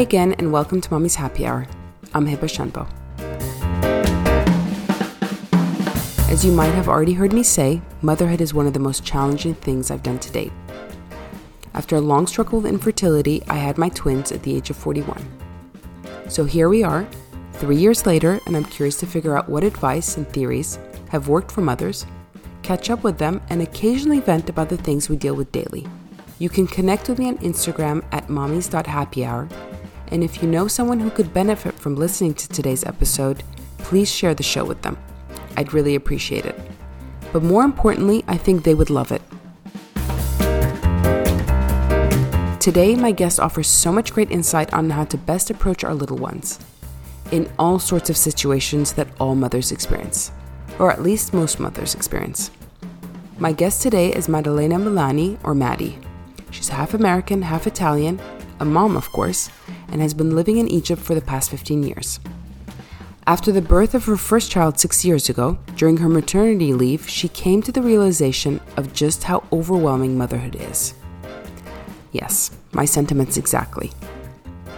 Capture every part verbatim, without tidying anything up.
again and welcome to Mommy's Happy Hour. I'm Hiba Shanbo. As you might have already heard me say, motherhood is one of the most challenging things I've done to date. After a long struggle with infertility, I had my twins at the age of forty-one. So here we are, three years later, and I'm curious to figure out what advice and theories have worked for mothers, catch up with them, and occasionally vent about the things we deal with daily. You can connect with me on Instagram at mommies dot happy hour, and if you know someone who could benefit from listening to today's episode, please share the show with them. I'd really appreciate it. But more importantly, I think they would love it. Today, my guest offers so much great insight on how to best approach our little ones in all sorts of situations that all mothers experience, or at least most mothers experience. My guest today is Maddalena Milani, or Maddie. She's half American, half Italian, a mom, of course, and has been living in Egypt for the past fifteen years. After the birth of her first child six years ago, during her maternity leave, she came to the realization of just how overwhelming motherhood is. Yes, my sentiments exactly.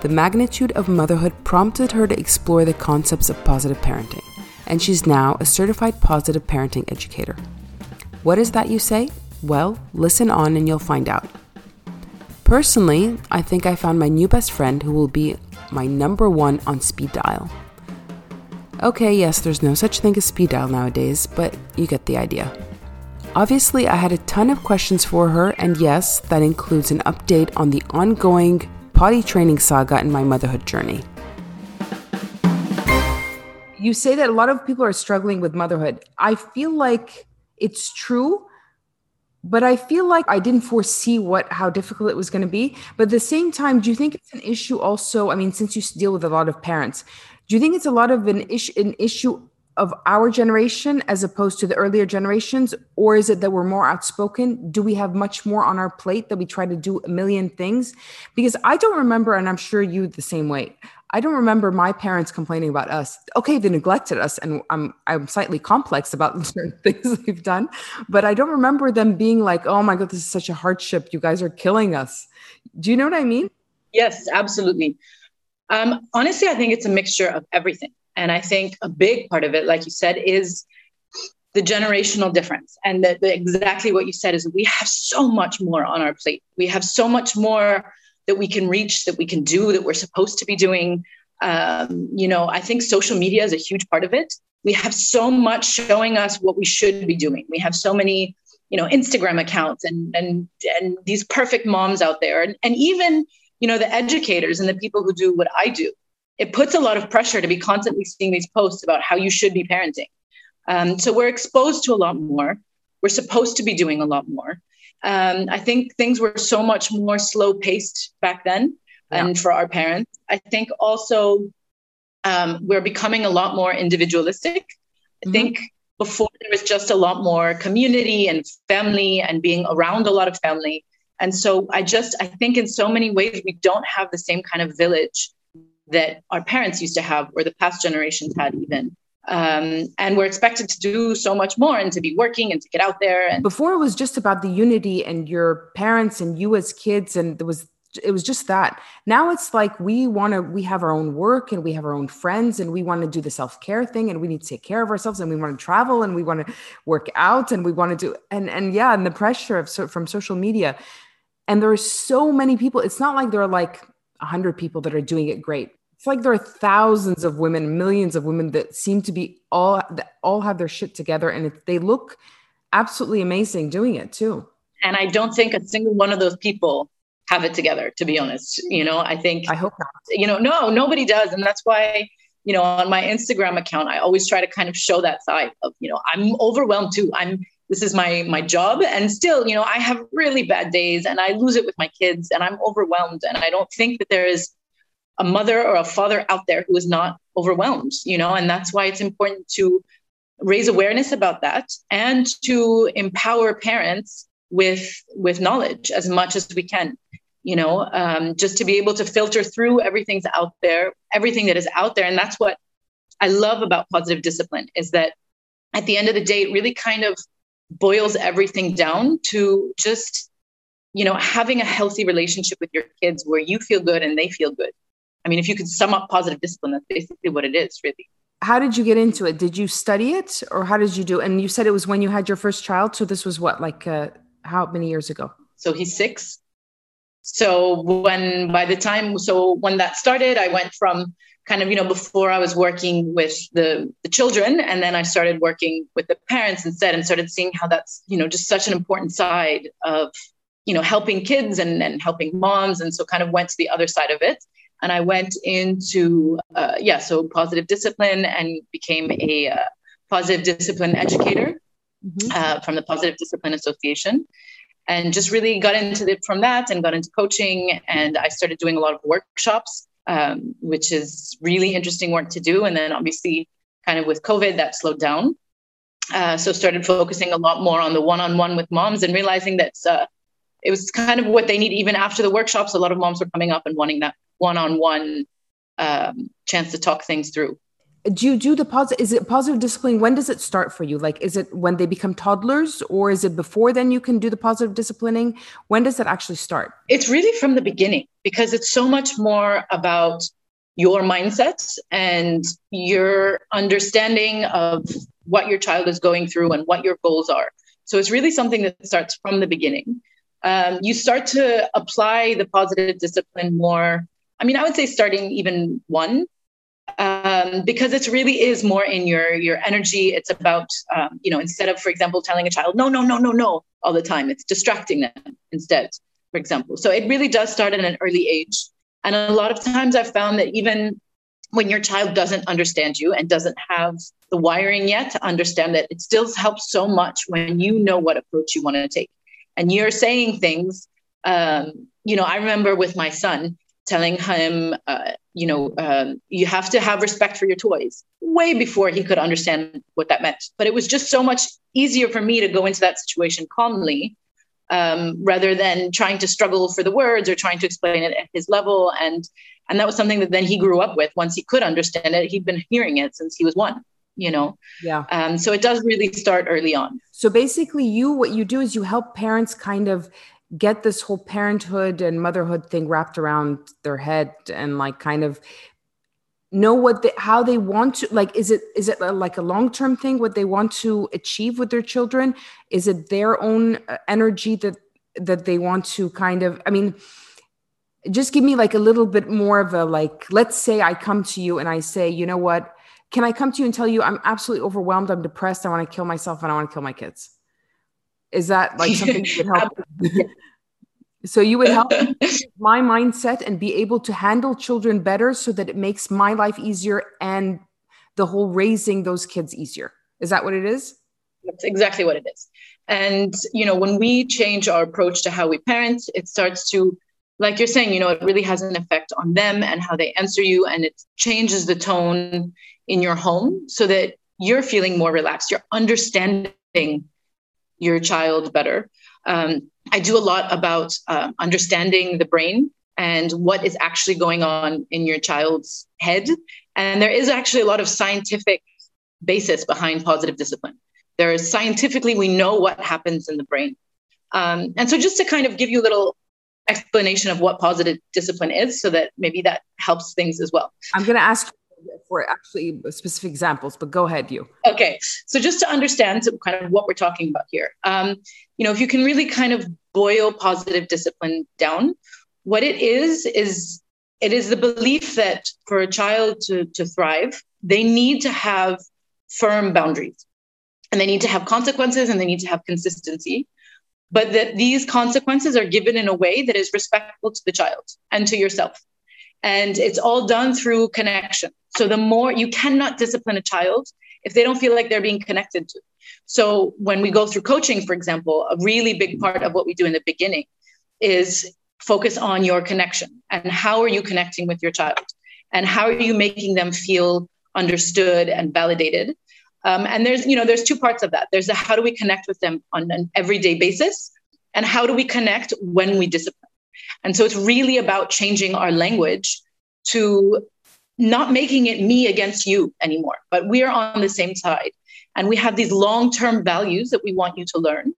The magnitude of motherhood prompted her to explore the concepts of positive parenting, and she's now a certified positive parenting educator. What is that, you say? Well, listen on and you'll find out. Personally, I think I found my new best friend who will be my number one on speed dial. Okay, yes, there's no such thing as speed dial nowadays, but you get the idea. Obviously, I had a ton of questions for her, and yes, that includes an update on the ongoing potty training saga in my motherhood journey. You say that a lot of people are struggling with motherhood. I feel like it's true, but I feel like I didn't foresee what how difficult it was going to be. But at the same time, do you think it's an issue also? I mean, since you deal with a lot of parents, do you think it's a lot of an issue, an issue of our generation as opposed to the earlier generations? Or is it that we're more outspoken? Do we have much more on our plate that we try to do a million things? Because I don't remember, and I'm sure you the same way, I don't remember my parents complaining about us. Okay, they neglected us, and I'm I'm slightly complex about certain things they've done, but I don't remember them being like, oh my God, this is such a hardship. You guys are killing us. Do you know what I mean? Yes, absolutely. Um, honestly, I think it's a mixture of everything. And I think a big part of it, like you said, is the generational difference. And that exactly what you said is we have so much more on our plate. We have so much more that we can reach, that we can do, that we're supposed to be doing. Um, you know, I think social media is a huge part of it. We have so much showing us what we should be doing. We have so many, you know, Instagram accounts and and and these perfect moms out there. And, and even, you know, the educators and the people who do what I do. It puts a lot of pressure to be constantly seeing these posts about how you should be parenting. Um, so we're exposed to a lot more. We're supposed to be doing a lot more. Um, I think things were so much more slow paced back then. Yeah. And for our parents, I think also um, we're becoming a lot more individualistic. I mm-hmm. think before there was just a lot more community and family and being around a lot of family. And so I just, I think in so many ways, we don't have the same kind of village that our parents used to have, or the past generations had even. Um, and we're expected to do so much more and to be working and to get out there. And before it was just about the unity and your parents and you as kids. And there was, it was just that. Now it's like, we want to, we have our own work and we have our own friends and we want to do the self-care thing and we need to take care of ourselves and we want to travel and we want to work out and we want to do, and, and yeah. And the pressure of, so, from social media. And there are so many people. It's not like there are like a hundred people that are doing it great. It's like there are thousands of women, millions of women that seem to be all that all have their shit together, and it, they look absolutely amazing doing it too. And I don't think a single one of those people have it together, to be honest. You know, I think I hope not. You know, no, nobody does, and that's why, you know, on my Instagram account, I always try to kind of show that side of, you know, I'm overwhelmed too. I'm this is my my job, and still, you know, I have really bad days, and I lose it with my kids, and I'm overwhelmed, and I don't think that there is a mother or a father out there who is not overwhelmed, you know, and that's why it's important to raise awareness about that and to empower parents with, with knowledge as much as we can, you know, um, just to be able to filter through everything's out there, everything that is out there. And that's what I love about positive discipline is that at the end of the day, it really kind of boils everything down to just, you know, having a healthy relationship with your kids where you feel good and they feel good. I mean, if you could sum up positive discipline, that's basically what it is, really. How did you get into it? Did you study it, or how did you do? And you said it was when you had your first child. So this was what, like uh, how many years ago? So he's six. So when, by the time, so when that started, I went from kind of, you know, before I was working with the, the children, and then I started working with the parents instead, and started seeing how that's, you know, just such an important side of, you know, helping kids and, and helping moms. And so kind of went to the other side of it. And I went into, uh, yeah, so positive discipline, and became a uh, positive discipline educator mm-hmm. uh, from the Positive Discipline Association. And just really got into it from that, and got into coaching. And I started doing a lot of workshops, um, which is really interesting work to do. And then obviously kind of with COVID that slowed down. Uh, so started focusing a lot more on the one-on-one with moms, and realizing that uh, it was kind of what they need. Even after the workshops, a lot of moms were coming up and wanting that one-on-one um, chance to talk things through. Do you do the positive, is it positive discipline? When does it start for you? Like, is it when they become toddlers, or is it before then you can do the positive disciplining? When does it actually start? It's really from the beginning, because it's so much more about your mindset and your understanding of what your child is going through and what your goals are. So it's really something that starts from the beginning. Um, you start to apply the positive discipline more. I mean, I would say starting even one, um, because it really is more in your, your energy. It's about, um, you know, instead of, for example, telling a child, no, no, no, no, no, all the time, it's distracting them instead, for example. So it really does start at an early age. And a lot of times I've found that even when your child doesn't understand you and doesn't have the wiring yet to understand that, it still helps so much when you know what approach you want to take. And you're saying things, um, you know, I remember with my son, telling him, uh, you know, um, you have to have respect for your toys, way before he could understand what that meant. But it was just so much easier for me to go into that situation calmly, um, rather than trying to struggle for the words or trying to explain it at his level. And and that was something that then he grew up with. Once he could understand it, he'd been hearing it since he was one. You know? Yeah. Um, so it does really start early on. So basically you, what you do is you help parents kind of get this whole parenthood and motherhood thing wrapped around their head, and like kind of know what they, how they want to, like, is it, is it like a long-term thing, what they want to achieve with their children? Is it their own energy that, that they want to kind of, I mean, just give me like a little bit more of a, like, let's say I come to you and I say, you know what, can I come to you and tell you I'm absolutely overwhelmed, I'm depressed, I want to kill myself, and I want to kill my kids? Is that like something you would help? So you would help my mindset and be able to handle children better, so that it makes my life easier and the whole raising those kids easier. Is that what it is? That's exactly what it is. And, you know, when we change our approach to how we parent, it starts to, like you're saying, you know, it really has an effect on them and how they answer you. And it changes the tone in your home, so that you're feeling more relaxed. You're understanding your child better. Um, I do a lot about uh, understanding the brain and what is actually going on in your child's head. And there is actually a lot of scientific basis behind positive discipline. There is scientifically, we know what happens in the brain. Um, and so just to kind of give you a little explanation of what positive discipline is, so that maybe that helps things as well. I'm going to ask you for actually specific examples, but go ahead, you. Okay. So just to understand kind of what we're talking about here, um, you know, if you can really kind of boil positive discipline down, what it is, is it is the belief that for a child to, to thrive, they need to have firm boundaries, and they need to have consequences, and they need to have consistency, but that these consequences are given in a way that is respectful to the child and to yourself. And it's all done through connection. So the more, you cannot discipline a child if they don't feel like they're being connected to. So when we go through coaching, for example, a really big part of what we do in the beginning is focus on your connection, and how are you connecting with your child, and how are you making them feel understood and validated. Um, and there's, you know, there's two parts of that. There's the, how do we connect with them on an everyday basis, and how do we connect when we discipline? And so it's really about changing our language to not making it me against you anymore, but we are on the same side. And we have these long-term values that we want you to learn.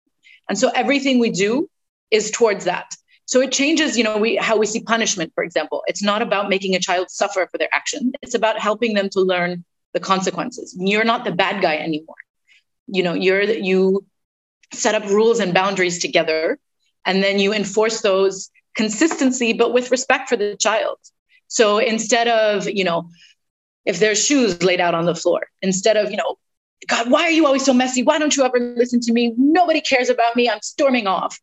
And so everything we do is towards that. So it changes, you know, we, how we see punishment, for example. It's not about making a child suffer for their action. It's about helping them to learn the consequences. You're not the bad guy anymore. You know, you're, you set up rules and boundaries together, and then you enforce those consistency, but with respect for the child. So instead of, you know, if there's shoes laid out on the floor, instead of, you know, God, why are you always so messy? Why don't you ever listen to me? Nobody cares about me. I'm storming off.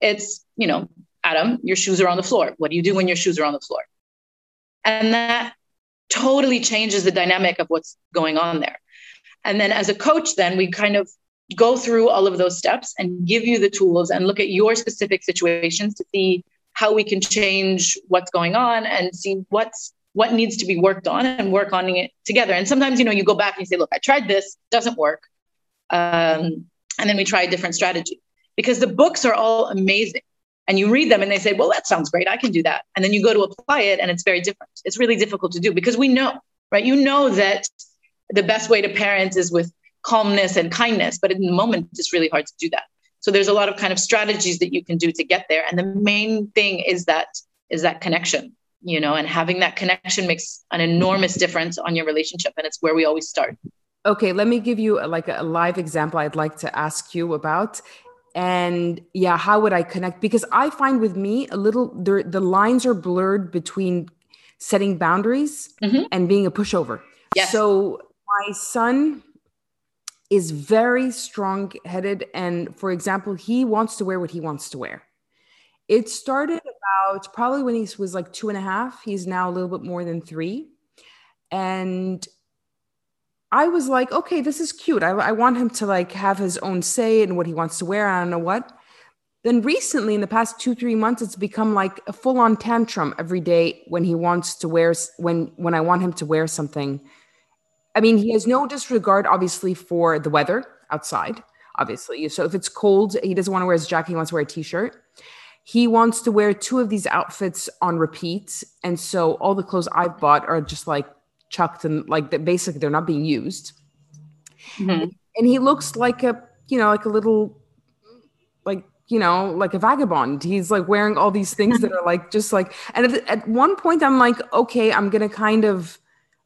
It's, you know, Adam, your shoes are on the floor. What do you do when your shoes are on the floor? And that totally changes the dynamic of what's going on there. And then as a coach, then we kind of go through all of those steps and give you the tools and look at your specific situations to see how we can change what's going on and see what's, what needs to be worked on and work on it together. And sometimes, you know, you go back and you say, look, I tried this, doesn't work. Um, and then we try a different strategy, because the books are all amazing. And you read them and they say, well, that sounds great. I can do that. And then you go to apply it and it's very different. It's really difficult to do, because we know, right? You know that the best way to parent is with calmness and kindness, but in the moment, it's really hard to do that. So there's a lot of kind of strategies that you can do to get there. And the main thing is that, is that connection, you know, and having that connection makes an enormous difference on your relationship. And it's where we always start. Okay. Let me give you a, like a live example I'd like to ask you about. And yeah, how would I connect? Because I find with me a little, the, the lines are blurred between setting boundaries mm-hmm. and being a pushover. Yes. So my son is very strong headed. And for example, he wants to wear what he wants to wear. It started about probably when he was like two and a half. He's now a little bit more than three. And I was like, okay, this is cute. I, I want him to like have his own say in what he wants to wear. I don't know what. Then recently in the past two, three months, it's become like a full on tantrum every day when he wants to wear, when, when I want him to wear something. I mean, he has no disregard, obviously, for the weather outside, obviously. So if it's cold, he doesn't want to wear his jacket. He wants to wear a t-shirt. He wants to wear two of these outfits on repeat. And so all the clothes I've bought are just like chucked and like that, basically they're not being used. Mm-hmm. And he looks like a, you know, like a little, like, you know, like a vagabond. He's like wearing all these things that are like, just like, and at, at one point I'm like, okay, I'm going to kind of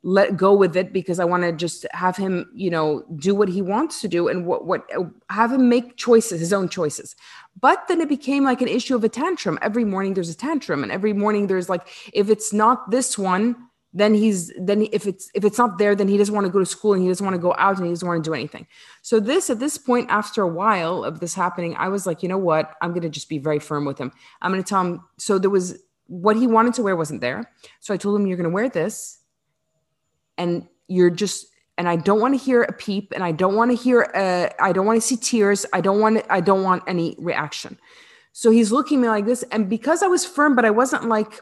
let go with it, because I want to just have him, you know, do what he wants to do and what, what, have him make choices, his own choices. But then it became like an issue of a tantrum. Every morning there's a tantrum, and every morning there's like, if it's not this one, then he's, then if it's, if it's not there, then he doesn't want to go to school and he doesn't want to go out and he doesn't want to do anything. So this, at this point, after a while of this happening, I was like, you know what, I'm going to just be very firm with him. I'm going to tell him. So there was, what he wanted to wear wasn't there. So I told him, you're going to wear this, and you're just, and I don't want to hear a peep, and I don't want to hear, a, I don't want to see tears. I don't want to, I don't want any reaction. So he's looking at me like this. And because I was firm, but I wasn't like,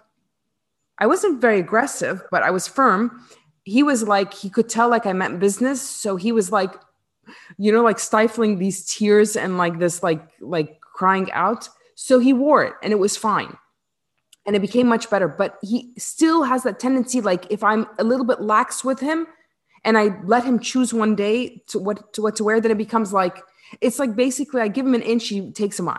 I wasn't very aggressive, but I was firm. He was like, he could tell like I meant business. So he was like, you know, like stifling these tears and like this, like, like crying out. So he wore it and it was fine. And it became much better, but he still has that tendency. Like if I'm a little bit lax with him and I let him choose one day to what, to what to wear, then it becomes like, it's like, basically I give him an inch, he takes a mile.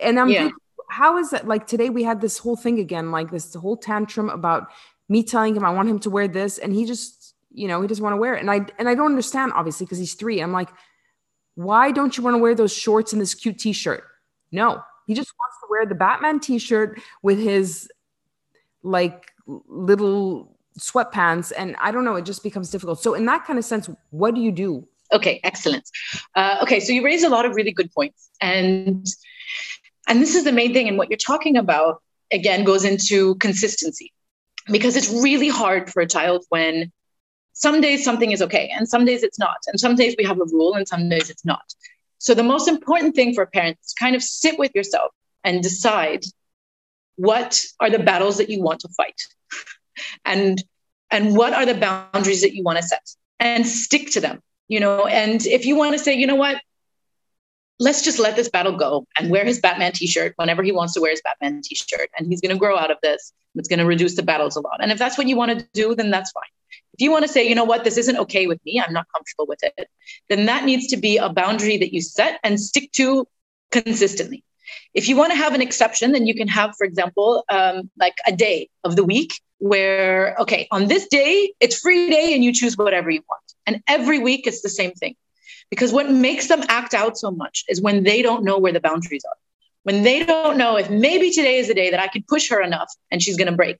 And I'm yeah. thinking, how is that? Like today we had this whole thing again, like this whole tantrum about me telling him I want him to wear this, and he just, you know, he doesn't want to wear it. And I, and I don't understand, obviously, because he's three. I'm like, why don't you want to wear those shorts and this cute t-shirt? No, he just wants to wear the Batman t-shirt with his like little sweatpants. And I don't know, it just becomes difficult. So in that kind of sense, what do you do? Okay. Excellent. Uh, okay. So you raised a lot of really good points, and And this is the main thing. And what you're talking about, again, goes into consistency, because it's really hard for a child when some days something is okay and some days it's not. And some days we have a rule and some days it's not. So the most important thing for a parent is kind of sit with yourself and decide what are the battles that you want to fight and, and what are the boundaries that you want to set, and stick to them, you know. And if you want to say, you know what, let's just let this battle go and wear his Batman t-shirt whenever he wants to wear his Batman t-shirt. And he's going to grow out of this. It's going to reduce the battles a lot. And if that's what you want to do, then that's fine. If you want to say, you know what, this isn't okay with me, I'm not comfortable with it, then that needs to be a boundary that you set and stick to consistently. If you want to have an exception, then you can have, for example, um, like a day of the week where, okay, on this day, it's free day and you choose whatever you want. And every week it's the same thing. Because what makes them act out so much is when they don't know where the boundaries are. When they don't know if maybe today is the day that I can push her enough and she's going to break.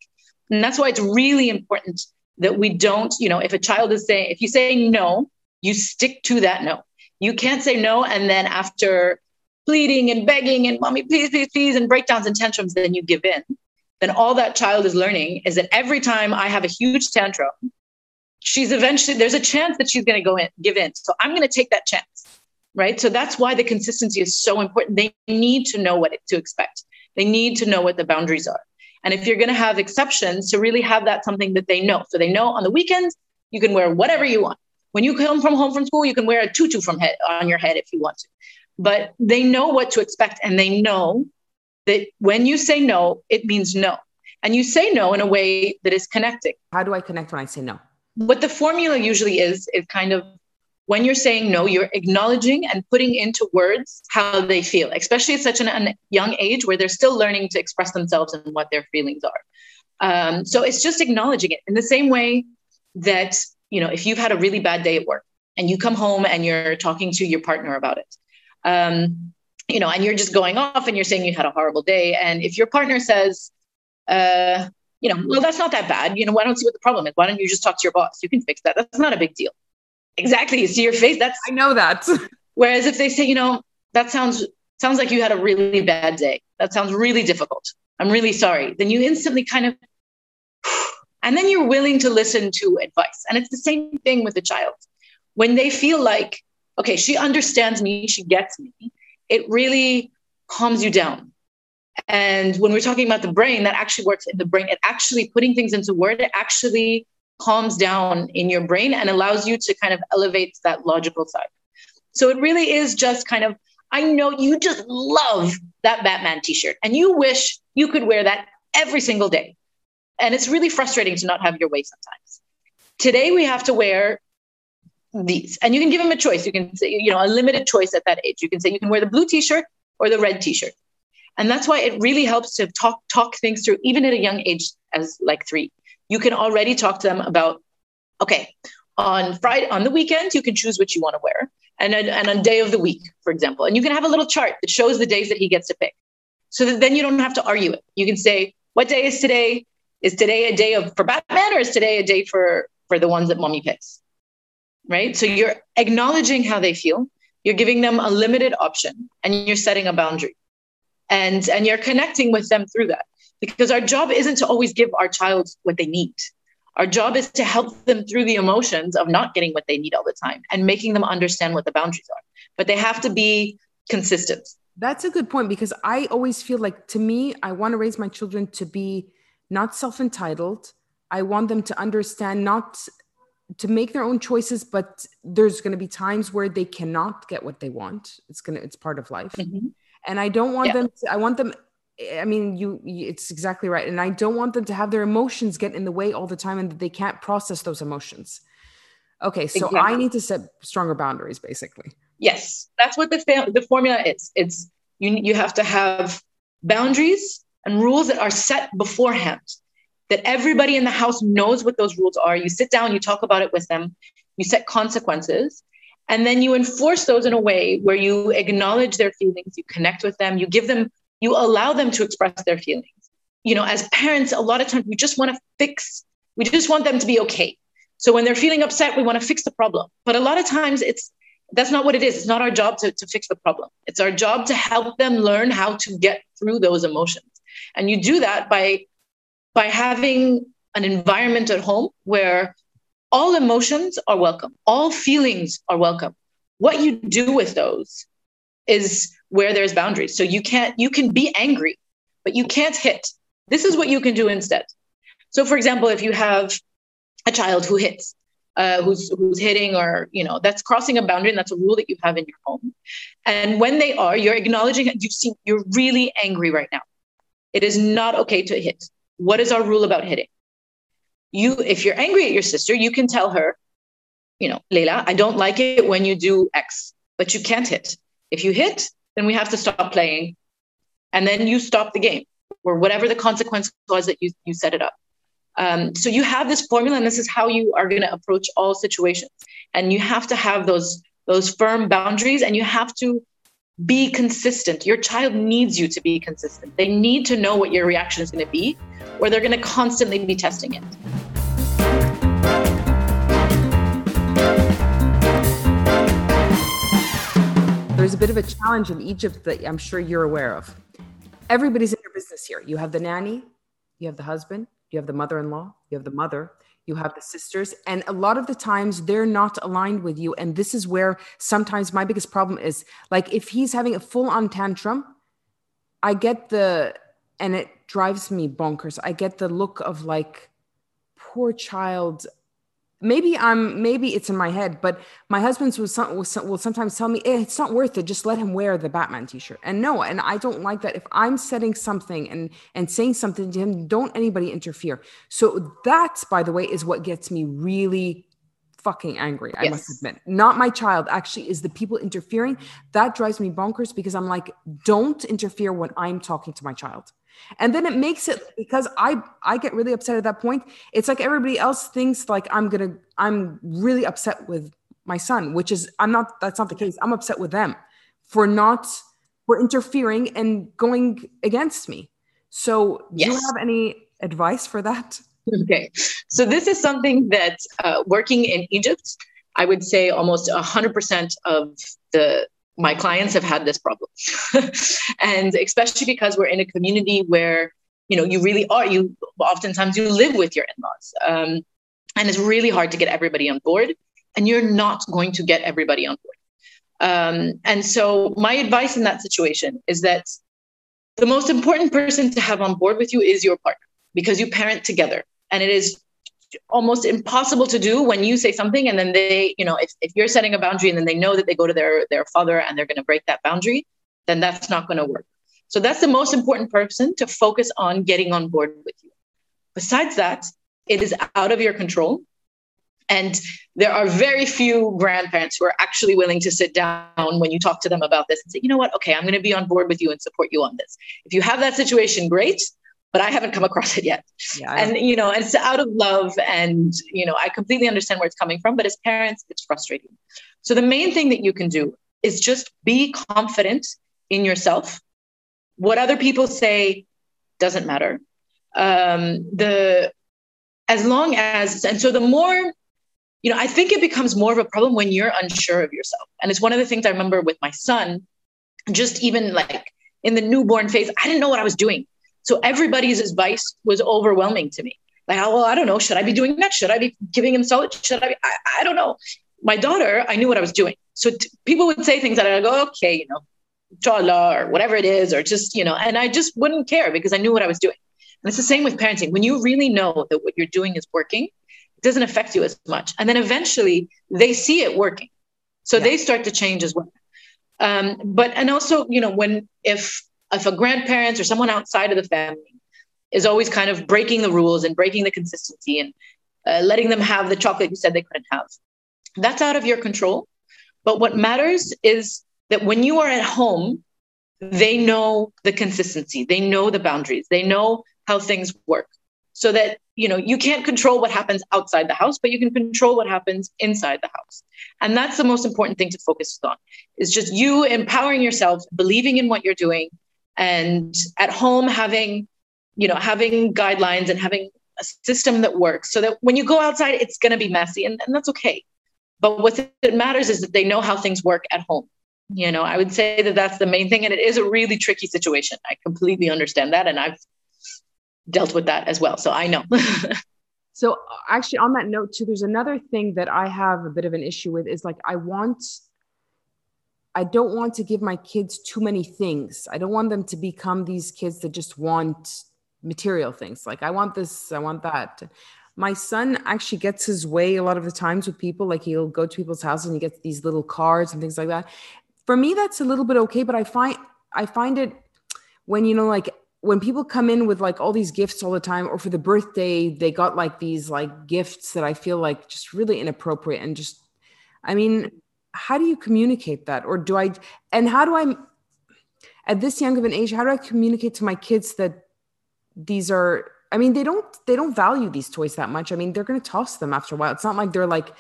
And that's why it's really important that we don't, you know, if a child is saying, if you say no, you stick to that no. You can't say no. And then after pleading and begging and mommy, please, please, please, and breakdowns and tantrums, then you give in. Then all that child is learning is that every time I have a huge tantrum, she's eventually, there's a chance that she's going to go in, give in. So I'm going to take that chance. Right. So that's why the consistency is so important. They need to know what to expect. They need to know what the boundaries are. And if you're going to have exceptions, to really have that something that they know. So they know on the weekends, you can wear whatever you want. When you come from home from school, you can wear a tutu from head on your head if you want to. But they know what to expect. And they know that when you say no, it means no. And you say no in a way that is connecting. How do I connect when I say no? What the formula usually is, is kind of when you're saying no, you're acknowledging and putting into words how they feel, especially at such an, a young age where they're still learning to express themselves and what their feelings are. Um, so it's just acknowledging it in the same way that, you know, if you've had a really bad day at work and you come home and you're talking to your partner about it, um, you know, and you're just going off and you're saying you had a horrible day. And if your partner says, uh, you know, well, that's not that bad. You know, I don't see what the problem is. Why don't you just talk to your boss? You can fix that. That's not a big deal. Exactly. You see your face. That's I know that. Whereas if they say, you know, that sounds, sounds like you had a really bad day. That sounds really difficult. I'm really sorry. Then you instantly kind of, and then you're willing to listen to advice. And it's the same thing with the child. When they feel like, okay, she understands me, she gets me, it really calms you down. And when we're talking about the brain, that actually works in the brain. It actually putting things into word, it actually calms down in your brain and allows you to kind of elevate that logical side. So it really is just kind of, I know you just love that Batman t-shirt and you wish you could wear that every single day. And it's really frustrating to not have your way sometimes. Today we have to wear these, and you can give them a choice. You can say, you know, a limited choice at that age. You can say you can wear the blue t-shirt or the red t-shirt. And that's why it really helps to talk, talk things through, even at a young age as like three. You can already talk to them about, okay, on Friday, on the weekend, you can choose what you want to wear. And, and on day of the week, for example, and you can have a little chart that shows the days that he gets to pick. So that then you don't have to argue it. You can say, what day is today? Is today a day of for Batman or is today a day for, for the ones that mommy picks? Right? So you're acknowledging how they feel. You're giving them a limited option and you're setting a boundary and, and you're connecting with them through that. Because our job isn't to always give our child what they need. Our job is to help them through the emotions of not getting what they need all the time and making them understand what the boundaries are. But they have to be consistent. That's a good point because I always feel like, to me, I want to raise my children to be not self-entitled. I want them to understand not to make their own choices, but there's going to be times where they cannot get what they want. It's going to, it's part of life. Mm-hmm. And I don't want yeah. them to, I want them I mean, you, it's exactly right. And I don't want them to have their emotions get in the way all the time and that they can't process those emotions. Okay. So yeah. I need to set stronger boundaries basically. Yes. That's what the fa- the formula is. It's you, you have to have boundaries and rules that are set beforehand, that everybody in the house knows what those rules are. You sit down, you talk about it with them, you set consequences, and then you enforce those in a way where you acknowledge their feelings, you connect with them, you give them you allow them to express their feelings. You know, as parents, a lot of times we just want to fix, we just want them to be okay. So when they're feeling upset, we want to fix the problem. But a lot of times it's, that's not what it is. It's not our job to, to fix the problem. It's our job to help them learn how to get through those emotions. And you do that by, by having an environment at home where all emotions are welcome. All feelings are welcome. What you do with those is where there's boundaries. So you can't, you can be angry, but you can't hit. This is what you can do instead. So for example, if you have a child who hits, uh, who's, who's hitting or, you know, that's crossing a boundary and that's a rule that you have in your home. And when they are, you're acknowledging that you've seen, you're really angry right now. It is not okay to hit. What is our rule about hitting? You, if you're angry at your sister, you can tell her, you know, Leila, I don't like it when you do X, but you can't hit. If you hit, then we have to stop playing. and then you stop the game or whatever the consequence was that you, you set it up. Um, so you have this formula, and this is how you are going to approach all situations. And you have to have those, those firm boundaries, and you have to be consistent. Your child needs you to be consistent. They need to know what your reaction is going to be, or they're going to constantly be testing it. There's a bit of a challenge in Egypt that I'm sure you're aware of. Everybody's in your business here. You have the nanny, you have the husband, you have the mother-in-law, you have the mother, you have the sisters. And a lot of the times they're not aligned with you. And this is where sometimes my biggest problem is, like, if he's having a full-on tantrum, I get the, and it drives me bonkers. I get the look of like, poor child. Maybe I'm, maybe it's in my head, but my husband will, some, will, will sometimes tell me, eh, it's not worth it. Just let him wear the Batman t-shirt. And no, and I don't like that. If I'm setting something and, and saying something to him, don't anybody interfere. So that, by the way, is what gets me really fucking angry. Yes. I must admit, not my child actually is the people interfering. That drives me bonkers because I'm like, don't interfere when I'm talking to my child. And then it makes it, because I, I get really upset at that point. It's like everybody else thinks like, I'm going to, I'm really upset with my son, which is, I'm not, that's not the case. I'm upset with them for not, for interfering and going against me. So yes. Do you have any advice for that? Okay. So this is something that uh, working in Egypt, I would say almost a hundred percent of the my clients have had this problem. And especially because we're in a community where, you know, you really are, you oftentimes you live with your in-laws. Um, and it's really hard to get everybody on board, and you're not going to get everybody on board. Um, and so my advice in that situation is that the most important person to have on board with you is your partner, because you parent together. And it is almost impossible to do when you say something and then they, you know, if, if you're setting a boundary and then they know that they go to their, their father and they're going to break that boundary, then that's not going to work. So that's the most important person to focus on getting on board with you. Besides that, it is out of your control. And there are very few grandparents who are actually willing to sit down when you talk to them about this and say, you know what, okay, I'm going to be on board with you and support you on this. If you have that situation, great. But I haven't come across it yet. Yeah, and, you know, it's out of love. And, you know, I completely understand where it's coming from, but as parents, it's frustrating. So the main thing that you can do is just be confident in yourself. What other people say doesn't matter. Um, the, as long as, and so the more, you know, I think it becomes more of a problem when you're unsure of yourself. And it's one of the things I remember with my son, just even like in the newborn phase, I didn't know what I was doing. So everybody's advice was overwhelming to me. Like, oh, well, I don't know. Should I be doing that? Should I be giving him solid? Should I be, I, I don't know. My daughter, I knew what I was doing. So t- people would say things that I go, okay, you know, inshallah or whatever it is, or just, you know, and I just wouldn't care because I knew what I was doing. And it's the same with parenting. When you really know that what you're doing is working, it doesn't affect you as much. And then eventually they see it working. So yeah. They start to change as well. Um, but, and also, you know, when, if, if a grandparent or someone outside of the family is always kind of breaking the rules and breaking the consistency and uh, letting them have the chocolate you said they couldn't have, that's out of your control. But what matters is that when you are at home, they know the consistency, they know the boundaries, they know how things work, so that, you know, you can't control what happens outside the house, but you can control what happens inside the house. And that's the most important thing to focus on, is just you empowering yourself, believing in what you're doing, and at home having, you know, having guidelines and having a system that works, so that when you go outside, it's going to be messy, and, and that's okay. But what it matters is that they know how things work at home. You know, I would say that that's the main thing. And it is a really tricky situation. I completely understand that. And I've dealt with that as well. So I know. So actually on that note too, there's another thing that I have a bit of an issue with, is like, I want I don't want to give my kids too many things. I don't want them to become these kids that just want material things. Like, I want this, I want that. My son actually gets his way a lot of the times with people. Like, he'll go to people's houses and he gets these little cards and things like that. For me, that's a little bit okay. But I find, I find it when, you know, like when people come in with like all these gifts all the time, or for the birthday, they got like these like gifts that I feel like just really inappropriate. And just, I mean, how do you communicate that? Or do I, and how do I, at this young of an age, how do I communicate to my kids that these are, I mean, they don't, they don't value these toys that much. I mean, they're going to toss them after a while. It's not like they're like,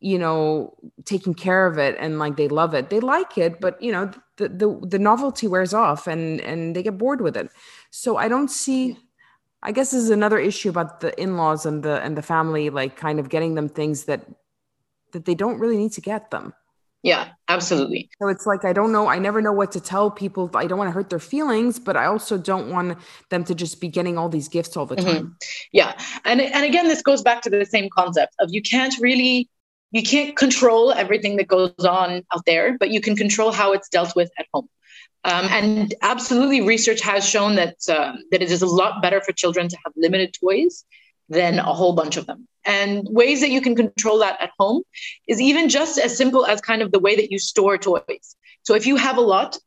you know, taking care of it and like, they love it. They like it, but you know, the, the, the novelty wears off and, and they get bored with it. So I don't see, I guess this is another issue about the in-laws and the, and the family, like kind of getting them things that, that they don't really need to get them. Yeah, absolutely. So it's like, I don't know. I never know what to tell people. I don't want to hurt their feelings, but I also don't want them to just be getting all these gifts all the time. Mm-hmm. Yeah. And, and again, this goes back to the same concept of you can't really, you can't control everything that goes on out there, but you can control how it's dealt with at home. Um, and absolutely, research has shown that, um, that it is a lot better for children to have limited toys than a whole bunch of them. And ways that you can control that at home is even just as simple as kind of the way that you store toys. So if you have a lot,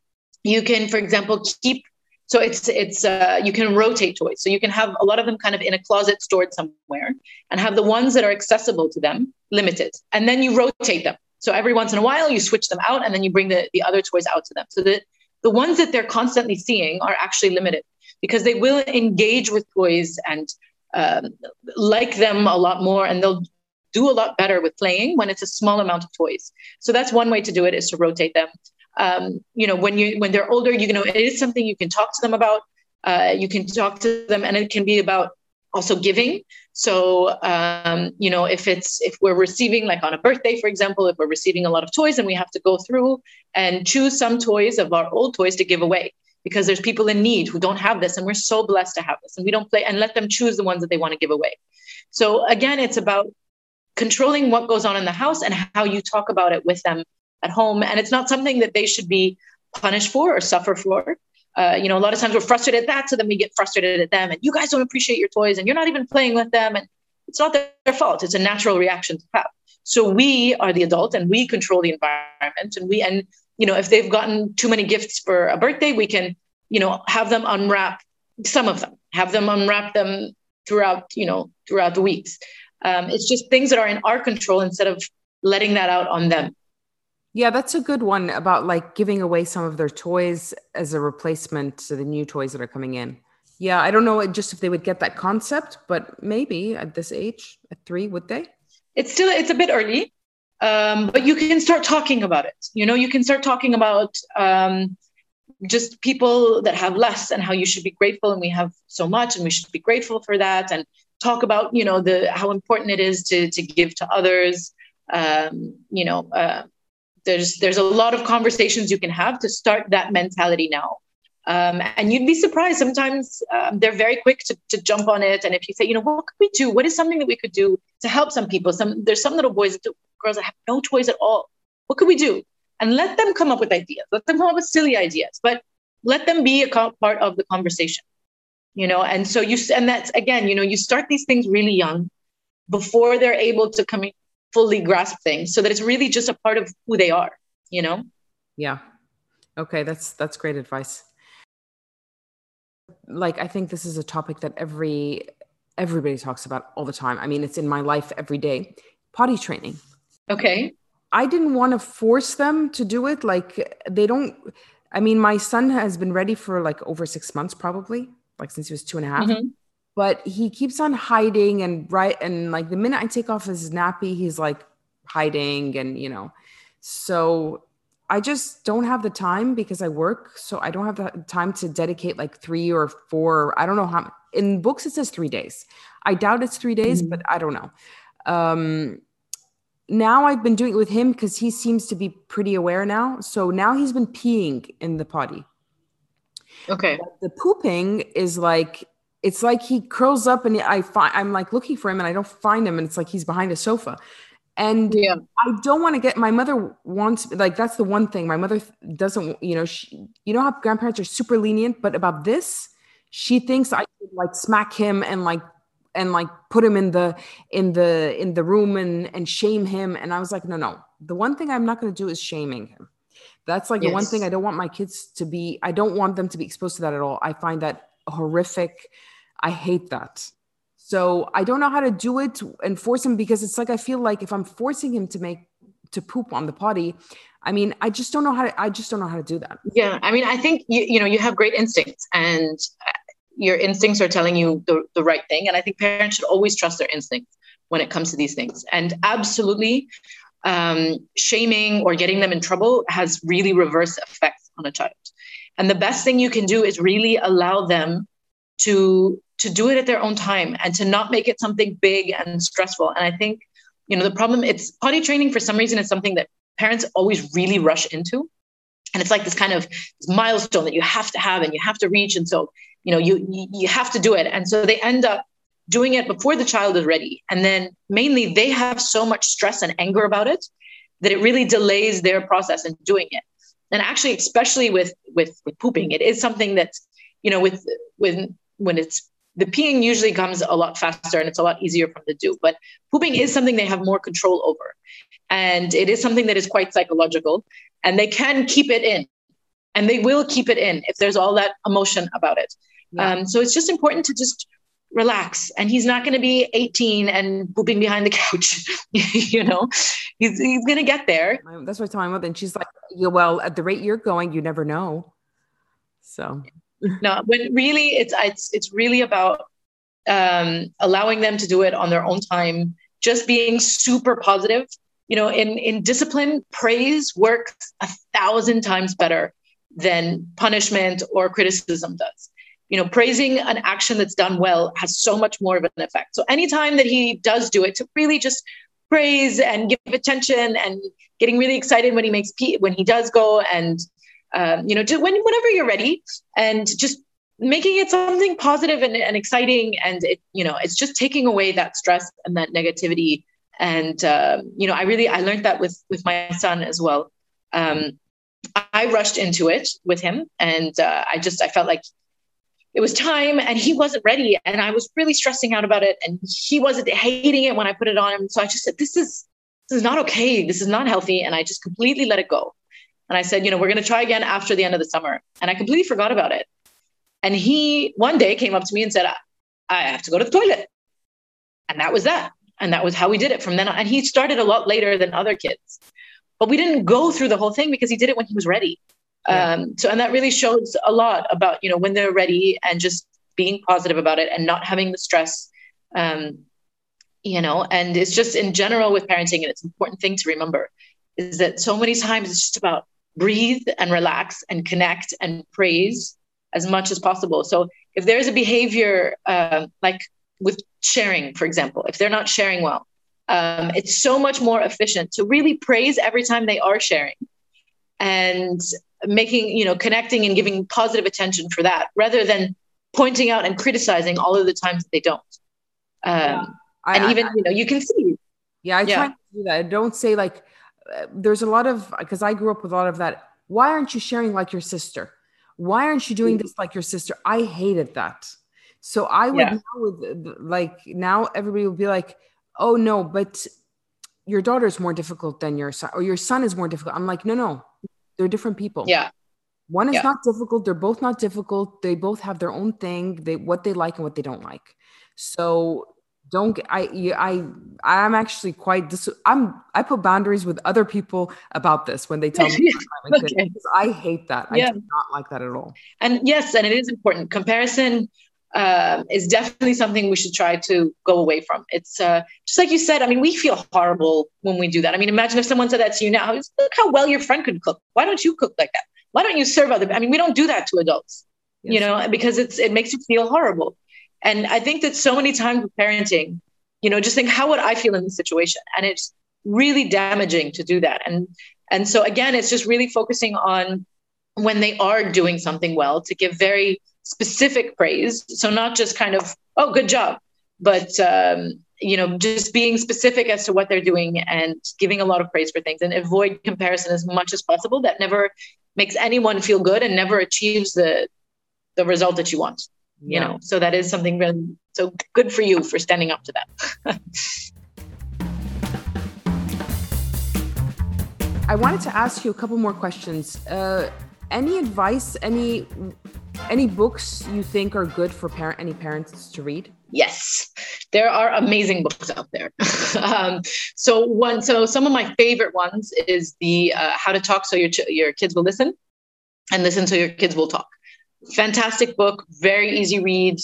you can, for example, keep, so it's, it's uh, you can rotate toys. So you can have a lot of them kind of in a closet stored somewhere and have the ones that are accessible to them limited. And then you rotate them. So every once in a while you switch them out and then you bring the, the other toys out to them. So that the ones that they're constantly seeing are actually limited because they will engage with toys and Um, like them a lot more, and they'll do a lot better with playing when it's a small amount of toys. So that's one way to do it, is to rotate them. Um, you know, when you when they're older, you know, it is something you can talk to them about. Uh, you can talk to them, and it can be about also giving. So um, you know, if it's if we're receiving, like on a birthday, for example, if we're receiving a lot of toys, and we have to go through and choose some toys of our old toys to give away, because there's people in need who don't have this, and we're so blessed to have this, and we don't play, and let them choose the ones that they want to give away. So again, it's about controlling what goes on in the house and how you talk about it with them at home. And it's not something that they should be punished for or suffer for. Uh, you know, a lot of times we're frustrated at that. So then we get frustrated at them, and you guys don't appreciate your toys, and you're not even playing with them. And it's not their fault. It's a natural reaction to have. So we are the adult, and we control the environment, and we, and you know, if they've gotten too many gifts for a birthday, we can, you know, have them unwrap some of them, have them unwrap them throughout, you know, throughout the weeks. Um, it's just things that are in our control instead of letting that out on them. Yeah, that's a good one about like giving away some of their toys as a replacement to the new toys that are coming in. Yeah, I don't know just if they would get that concept, but maybe at this age, at three, would they? It's still, it's a bit early. Um, but you can start talking about it. You know, you can start talking about um, just people that have less and how you should be grateful. And we have so much and we should be grateful for that, and talk about, you know, the, how important it is to, to give to others. Um, you know, uh, there's, there's a lot of conversations you can have to start that mentality now. Um, and you'd be surprised. Sometimes um, they're very quick to, to jump on it. And if you say, you know, what could we do? What is something that we could do to help some people? Some, there's some little boys, girls that have no toys at all. What could we do? And let them come up with ideas. Let them come up with silly ideas, but let them be a co- part of the conversation, you know? And so you, and that's, again, you know, you start these things really young before they're able to come fully grasp things, so that it's really just a part of who they are, you know? Yeah. Okay. That's, that's great advice. Like, I think this is a topic that every, everybody talks about all the time. I mean, it's in my life every day. Potty training. Okay. I didn't want to force them to do it. Like, they don't, I mean, my son has been ready for like over six months, probably, like since he was two and a half, mm-hmm. but he keeps on hiding and right. And like the minute I take off his nappy, he's like hiding, and, you know, so I just don't have the time because I work. So I don't have the time to dedicate like three or four, I don't know how, in books it says three days. I doubt it's three days, mm-hmm. but I don't know. Um, now I've been doing it with him because he seems to be pretty aware now. So now he's been peeing in the potty. Okay. But the pooping is like, it's like he curls up and I find, I'm like looking for him and I don't find him. And it's like, he's behind a sofa. And yeah. I don't want to get, my mother wants, like, that's the one thing my mother doesn't, you know, she, you know how grandparents are super lenient, but about this, she thinks I should like smack him and like, and like put him in the, in the, in the room and, and shame him. And I was like, no, no, the one thing I'm not going to do is shaming him. That's like yes. the one thing I don't want my kids to be, I don't want them to be exposed to that at all. I find that horrific. I hate that. So I don't know how to do it and force him, because it's like, I feel like if I'm forcing him to make, to poop on the potty, I mean, I just don't know how to, I just don't know how to do that. Yeah. I mean, I think, you, you know, you have great instincts, and your instincts are telling you the, the right thing. And I think parents should always trust their instincts when it comes to these things. And absolutely, um, shaming or getting them in trouble has really reverse effects on a child. And the best thing you can do is really allow them to, to do it at their own time and to not make it something big and stressful. And I think, you know, the problem, it's potty training for some reason is something that parents always really rush into. And it's like this kind of milestone that you have to have and you have to reach. And so, you know, you, you have to do it. And so they end up doing it before the child is ready. And then mainly they have so much stress and anger about it that it really delays their process in doing it. And actually, especially with, with, with pooping, it is something that's, you know, with, when, when it's, the peeing usually comes a lot faster and it's a lot easier for them to do, but pooping is something they have more control over. And it is something that is quite psychological, and they can keep it in, and they will keep it in if there's all that emotion about it. Yeah. Um, so it's just important to just relax. And he's not going to be eighteen and pooping behind the couch. You know, he's, he's going to get there. That's what I told my mother. And she's like, yeah, well, at the rate you're going, you never know. So no, when really it's, it's, it's really about um, allowing them to do it on their own time, just being super positive. You know, in, in discipline, praise works a thousand times better than punishment or criticism does. You know, praising an action that's done well has so much more of an effect. So anytime that he does do it, to really just praise and give attention and getting really excited when he makes pee, when he does go and, um, you know, just when, whenever you're ready, and just making it something positive and, and exciting. And, it, you know, it's just taking away that stress and that negativity. And, uh, you know, I really, I learned that with, with my son as well. Um, I rushed into it with him, and uh, I just, I felt like it was time and he wasn't ready, and I was really stressing out about it, and he wasn't hating it when I put it on him. So I just said, this is, this is not okay. This is not healthy. And I just completely let it go. And I said, you know, we're going to try again after the end of the summer. And I completely forgot about it. And he one day came up to me and said, I, I have to go to the toilet. And that was that. And that was how we did it from then on. And he started a lot later than other kids, but we didn't go through the whole thing because he did it when he was ready. Yeah. Um, so, and that really shows a lot about, you know, when they're ready and just being positive about it and not having the stress, um, you know, and it's just in general with parenting. And it's an important thing to remember is that so many times it's just about breathe and relax and connect and praise as much as possible. So if there's a behavior, um, like with sharing, for example, if they're not sharing well, um, it's so much more efficient to really praise every time they are sharing and making, you know, connecting and giving positive attention for that rather than pointing out and criticizing all of the times that they don't. Um, yeah. I, and even, I, I, you know, you can see. Yeah. I yeah. try to do that. I don't say like, uh, there's a lot of, cause I grew up with a lot of that. Why aren't you sharing like your sister? Why aren't you doing this like your sister? I hated that. So I would yeah. now, like now everybody would be like, oh no, but your daughter is more difficult than your son, or your son is more difficult. I'm like, no, no, they're different people. Yeah. One is yeah. not difficult. They're both not difficult. They both have their own thing. They, what they like and what they don't like. So don't, I, I, I'm actually quite, dis- I'm, I put boundaries with other people about this when they tell me. yeah. okay. I hate that. Yeah. I do not like that at all. And yes. And it is important. Comparison Uh, is definitely something we should try to go away from. It's uh, just like you said, I mean, we feel horrible when we do that. I mean, imagine if someone said that to you now, look how well your friend could cook. Why don't you cook like that? Why don't you serve other? I mean, we don't do that to adults, yes. you know, because it's, it makes you feel horrible. And I think that so many times with parenting, you know, just think, how would I feel in this situation? And it's really damaging to do that. And, and so again, it's just really focusing on when they are doing something well to give very specific praise. So not just kind of, oh, good job, but, um, you know, just being specific as to what they're doing and giving a lot of praise for things and avoid comparison as much as possible. That never makes anyone feel good and never achieves the, the result that you want, you yeah. know? So that is something really, so good for you for standing up to that. I wanted to ask you a couple more questions. Uh, any advice, any, Any books you think are good for parent, any parents to read? Yes, There are amazing books out there. um, so one, so some of my favorite ones is the uh, How to Talk So Your Ch- Your Kids Will Listen and Listen So Your Kids Will Talk. Fantastic book, very easy read.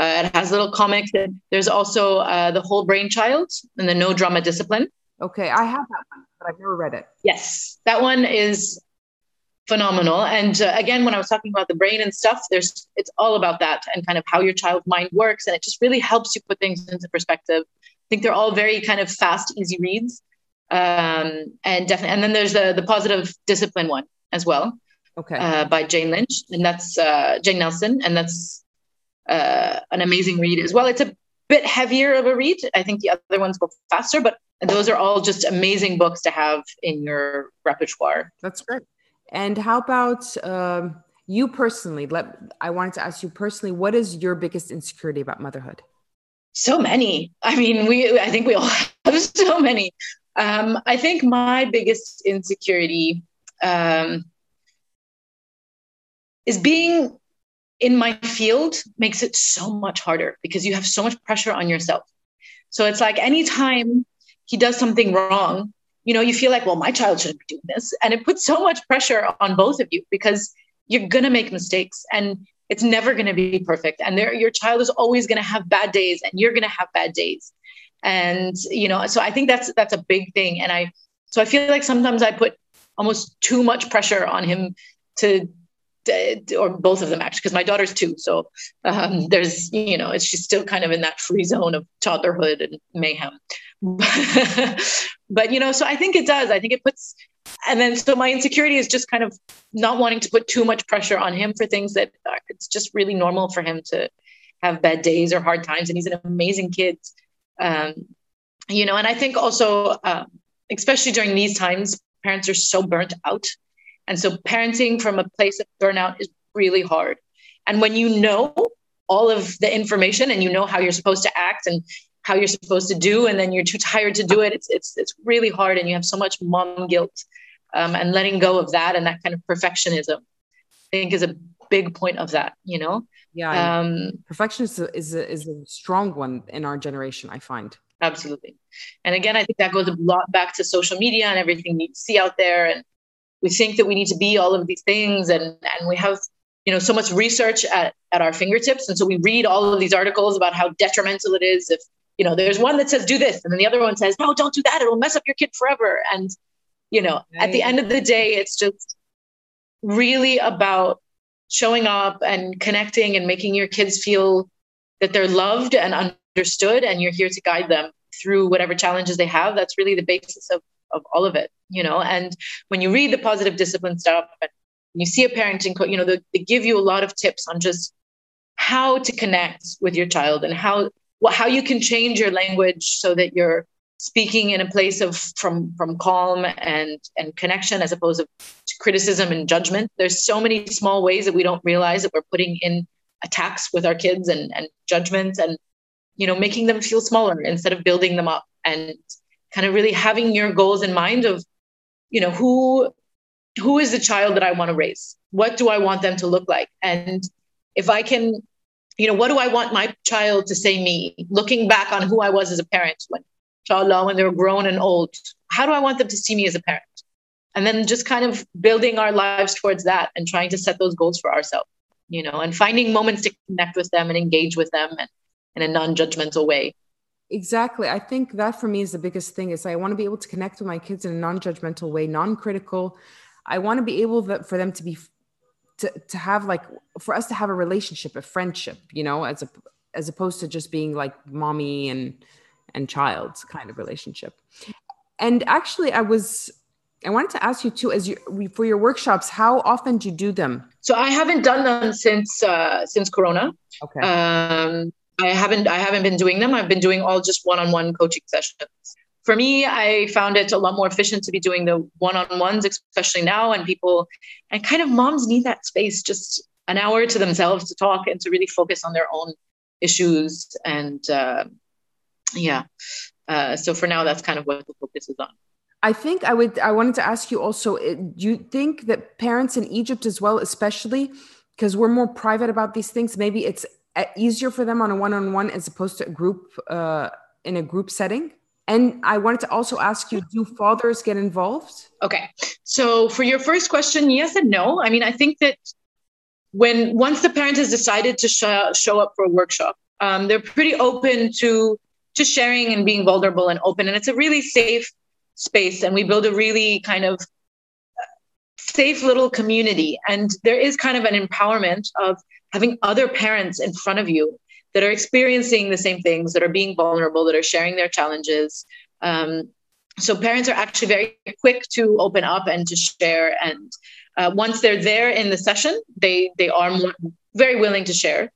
Uh, it has little comics. There's also uh, the Whole Brain Child and the No Drama Discipline. Okay, I have that one, but I've never read it. Yes, that one is phenomenal. And uh, again, when I was talking about the brain and stuff, there's it's all about that and kind of how your child's mind works. And it just really helps you put things into perspective. I think they're all very kind of fast, easy reads. Um, and definitely, and then there's the the Positive Discipline one as well. Okay, uh, by Jane Lynch, and that's uh, Jane Nelson, and that's uh, an amazing read as well. It's a bit heavier of a read. I think the other ones go faster, but those are all just amazing books to have in your repertoire. That's great. And how about um, you personally? Let I wanted to ask you personally, what is your biggest insecurity about motherhood? So many. I mean, we. I think we all have so many. Um, I think my biggest insecurity. Um, is being in my field makes it so much harder because you have so much pressure on yourself. So it's like anytime he does something wrong, you know, you feel like, well, my child shouldn't be doing this. And it puts so much pressure on both of you because you're going to make mistakes and it's never going to be perfect. And there, your child is always going to have bad days and you're going to have bad days. And, you know, so I think that's, that's a big thing. And I, so I feel like sometimes I put almost too much pressure on him to, or both of them actually, because my daughter's two. So um, there's, you know, it's, she's still kind of in that free zone of toddlerhood and mayhem. But, you know, so I think it does. I think it puts, and then, so my insecurity is just kind of not wanting to put too much pressure on him for things that are, it's just really normal for him to have bad days or hard times. And he's an amazing kid. Um, you know, and I think also, uh, especially during these times, parents are so burnt out. And so parenting from a place of burnout is really hard. And when you know all of the information and you know how you're supposed to act and how you're supposed to do, and then you're too tired to do it, it's it's it's really hard. And you have so much mom guilt um, and letting go of that and that kind of perfectionism, I think is a big point of that, you know? Yeah. Um, perfectionism is a, is a strong one in our generation, I find. Absolutely. And again, I think that goes a lot back to social media and everything you see out there. And we think that we need to be all of these things, and, and we have, you know, so much research at, at our fingertips. And so we read all of these articles about how detrimental it is if, you know, there's one that says do this and then the other one says, no, don't do that. It will mess up your kid forever. And, you know, right. At the end of the day, it's just really about showing up and connecting and making your kids feel that they're loved and understood and you're here to guide them through whatever challenges they have. That's really the basis of of all of it, you know, and when you read the Positive Discipline stuff and you see a parenting coach, you know, they, they give you a lot of tips on just how to connect with your child and how, what, how you can change your language so that you're speaking in a place of, from, from calm and, and connection, as opposed to criticism and judgment. There's so many small ways that we don't realize that we're putting in attacks with our kids and, and judgments and, you know, making them feel smaller instead of building them up. And kind of really having your goals in mind of, you know, who, who is the child that I want to raise? What do I want them to look like? And if I can, you know, what do I want my child to say me? Looking back on who I was as a parent, when, inshallah, when they were grown and old, how do I want them to see me as a parent? And then just kind of building our lives towards that and trying to set those goals for ourselves, you know, and finding moments to connect with them and engage with them and in a non-judgmental way. Exactly. I think that for me is the biggest thing is I want to be able to connect with my kids in a non-judgmental way, non-critical. I want to be able that for them to be, to, to have like, for us to have a relationship, a friendship, you know, as a, as opposed to just being like mommy and, and child kind of relationship. And actually I was, I wanted to ask you too, as you, for your workshops, how often do you do them? So I haven't done them since, uh, since Corona. Okay. Um, I haven't, I haven't been doing them. I've been doing all just one-on-one coaching sessions. For me, I found it a lot more efficient to be doing the one-on-ones, especially now, and people and kind of moms need that space, just an hour to themselves to talk and to really focus on their own issues. And, uh, yeah. Uh, so for now, that's kind of what the focus is on. I think I would, I wanted to ask you also, do you think that parents in Egypt as well, especially because we're more private about these things, maybe it's easier for them on a one-on-one as opposed to a group, uh, in a group setting? And I wanted to also ask you, do fathers get involved? Okay. So for your first question, yes and no. I mean, I think that when, once the parent has decided to sh- show up for a workshop, um, they're pretty open to, to sharing and being vulnerable and open. And it's a really safe space. And we build a really kind of safe little community. And there is kind of an empowerment of having other parents in front of you that are experiencing the same things, that are being vulnerable, that are sharing their challenges. Um, so parents are actually very quick to open up and to share. And uh, once they're there in the session, they they are more, very willing to share.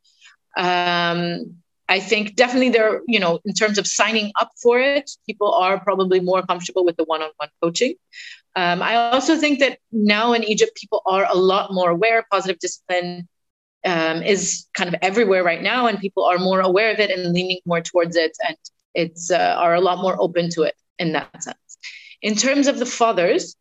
Um, I think definitely there, you know, in terms of signing up for it, people are probably more comfortable with the one-on-one coaching. Um, I also think that now in Egypt, people are a lot more aware. Positive discipline um, is kind of everywhere right now, and people are more aware of it and leaning more towards it, and it's uh, are a lot more open to it in that sense. In terms of the fathers,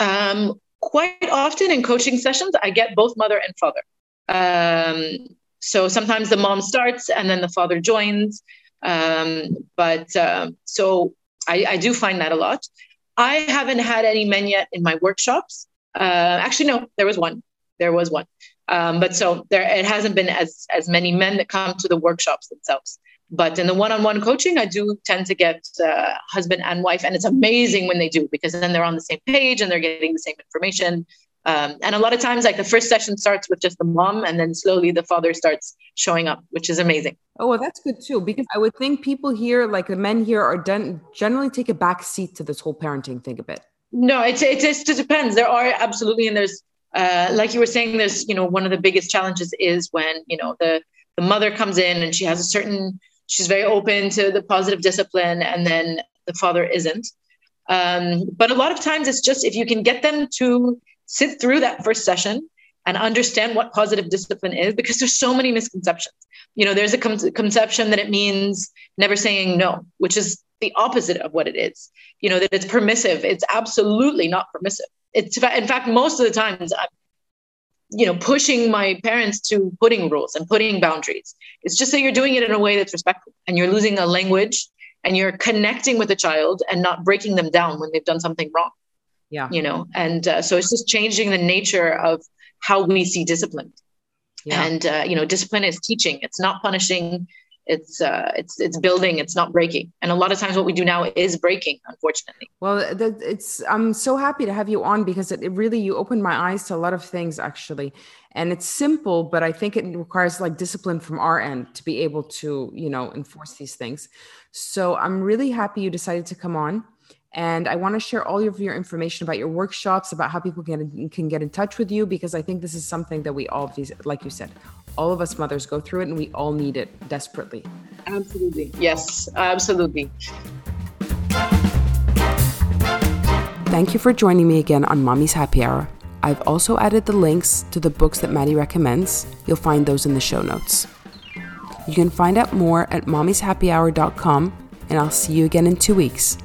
um, quite often in coaching sessions, I get both mother and father. Um, so sometimes the mom starts and then the father joins. Um, but um, so I, I do find that a lot. I haven't had any men yet in my workshops. Uh, actually, no, there was one. There was one. Um, but so there, it hasn't been as, as many men that come to the workshops themselves. But in the one-on-one coaching, I do tend to get uh, husband and wife. And it's amazing when they do, because then they're on the same page and they're getting the same information. Um, and a lot of times, like the first session starts with just the mom, and then slowly the father starts showing up, which is amazing. Oh, well, that's good too, because I would think people here, like the men here, are done, generally take a back seat to this whole parenting thing a bit. No, it's, it's, it's, it depends. There are absolutely, and there's, uh, like you were saying, there's, you know, one of the biggest challenges is when, you know, the, the mother comes in and she has a certain, she's very open to the positive discipline, and then the father isn't. Um, but a lot of times it's just, if you can get them to sit through that first session and understand what positive discipline is, because there's so many misconceptions. You know, there's a con- conception that it means never saying no, which is the opposite of what it is. You know, that it's permissive. It's absolutely not permissive. It's, in fact, most of the times I'm, you know, pushing my parents to putting rules and putting boundaries. It's just that you're doing it in a way that's respectful, and you're losing a language, and you're connecting with the child and not breaking them down when they've done something wrong. Yeah. You know, and uh, so it's just changing the nature of how we see discipline. Yeah. And, uh, you know, discipline is teaching. It's not punishing. It's, uh, it's, it's building. It's not breaking. And a lot of times what we do now is breaking, unfortunately. Well, it's, I'm so happy to have you on, because it, it really, you opened my eyes to a lot of things actually. And it's simple, but I think it requires like discipline from our end to be able to, you know, enforce these things. So I'm really happy you decided to come on. And I want to share all of your information about your workshops, about how people can, can get in touch with you, because I think this is something that we all, like you said, all of us mothers go through it, and we all need it desperately. Absolutely. Yes, absolutely. Thank you for joining me again on Mommy's Happy Hour. I've also added the links to the books that Maddie recommends. You'll find those in the show notes. You can find out more at mommys happy hour dot com, and I'll see you again in two weeks.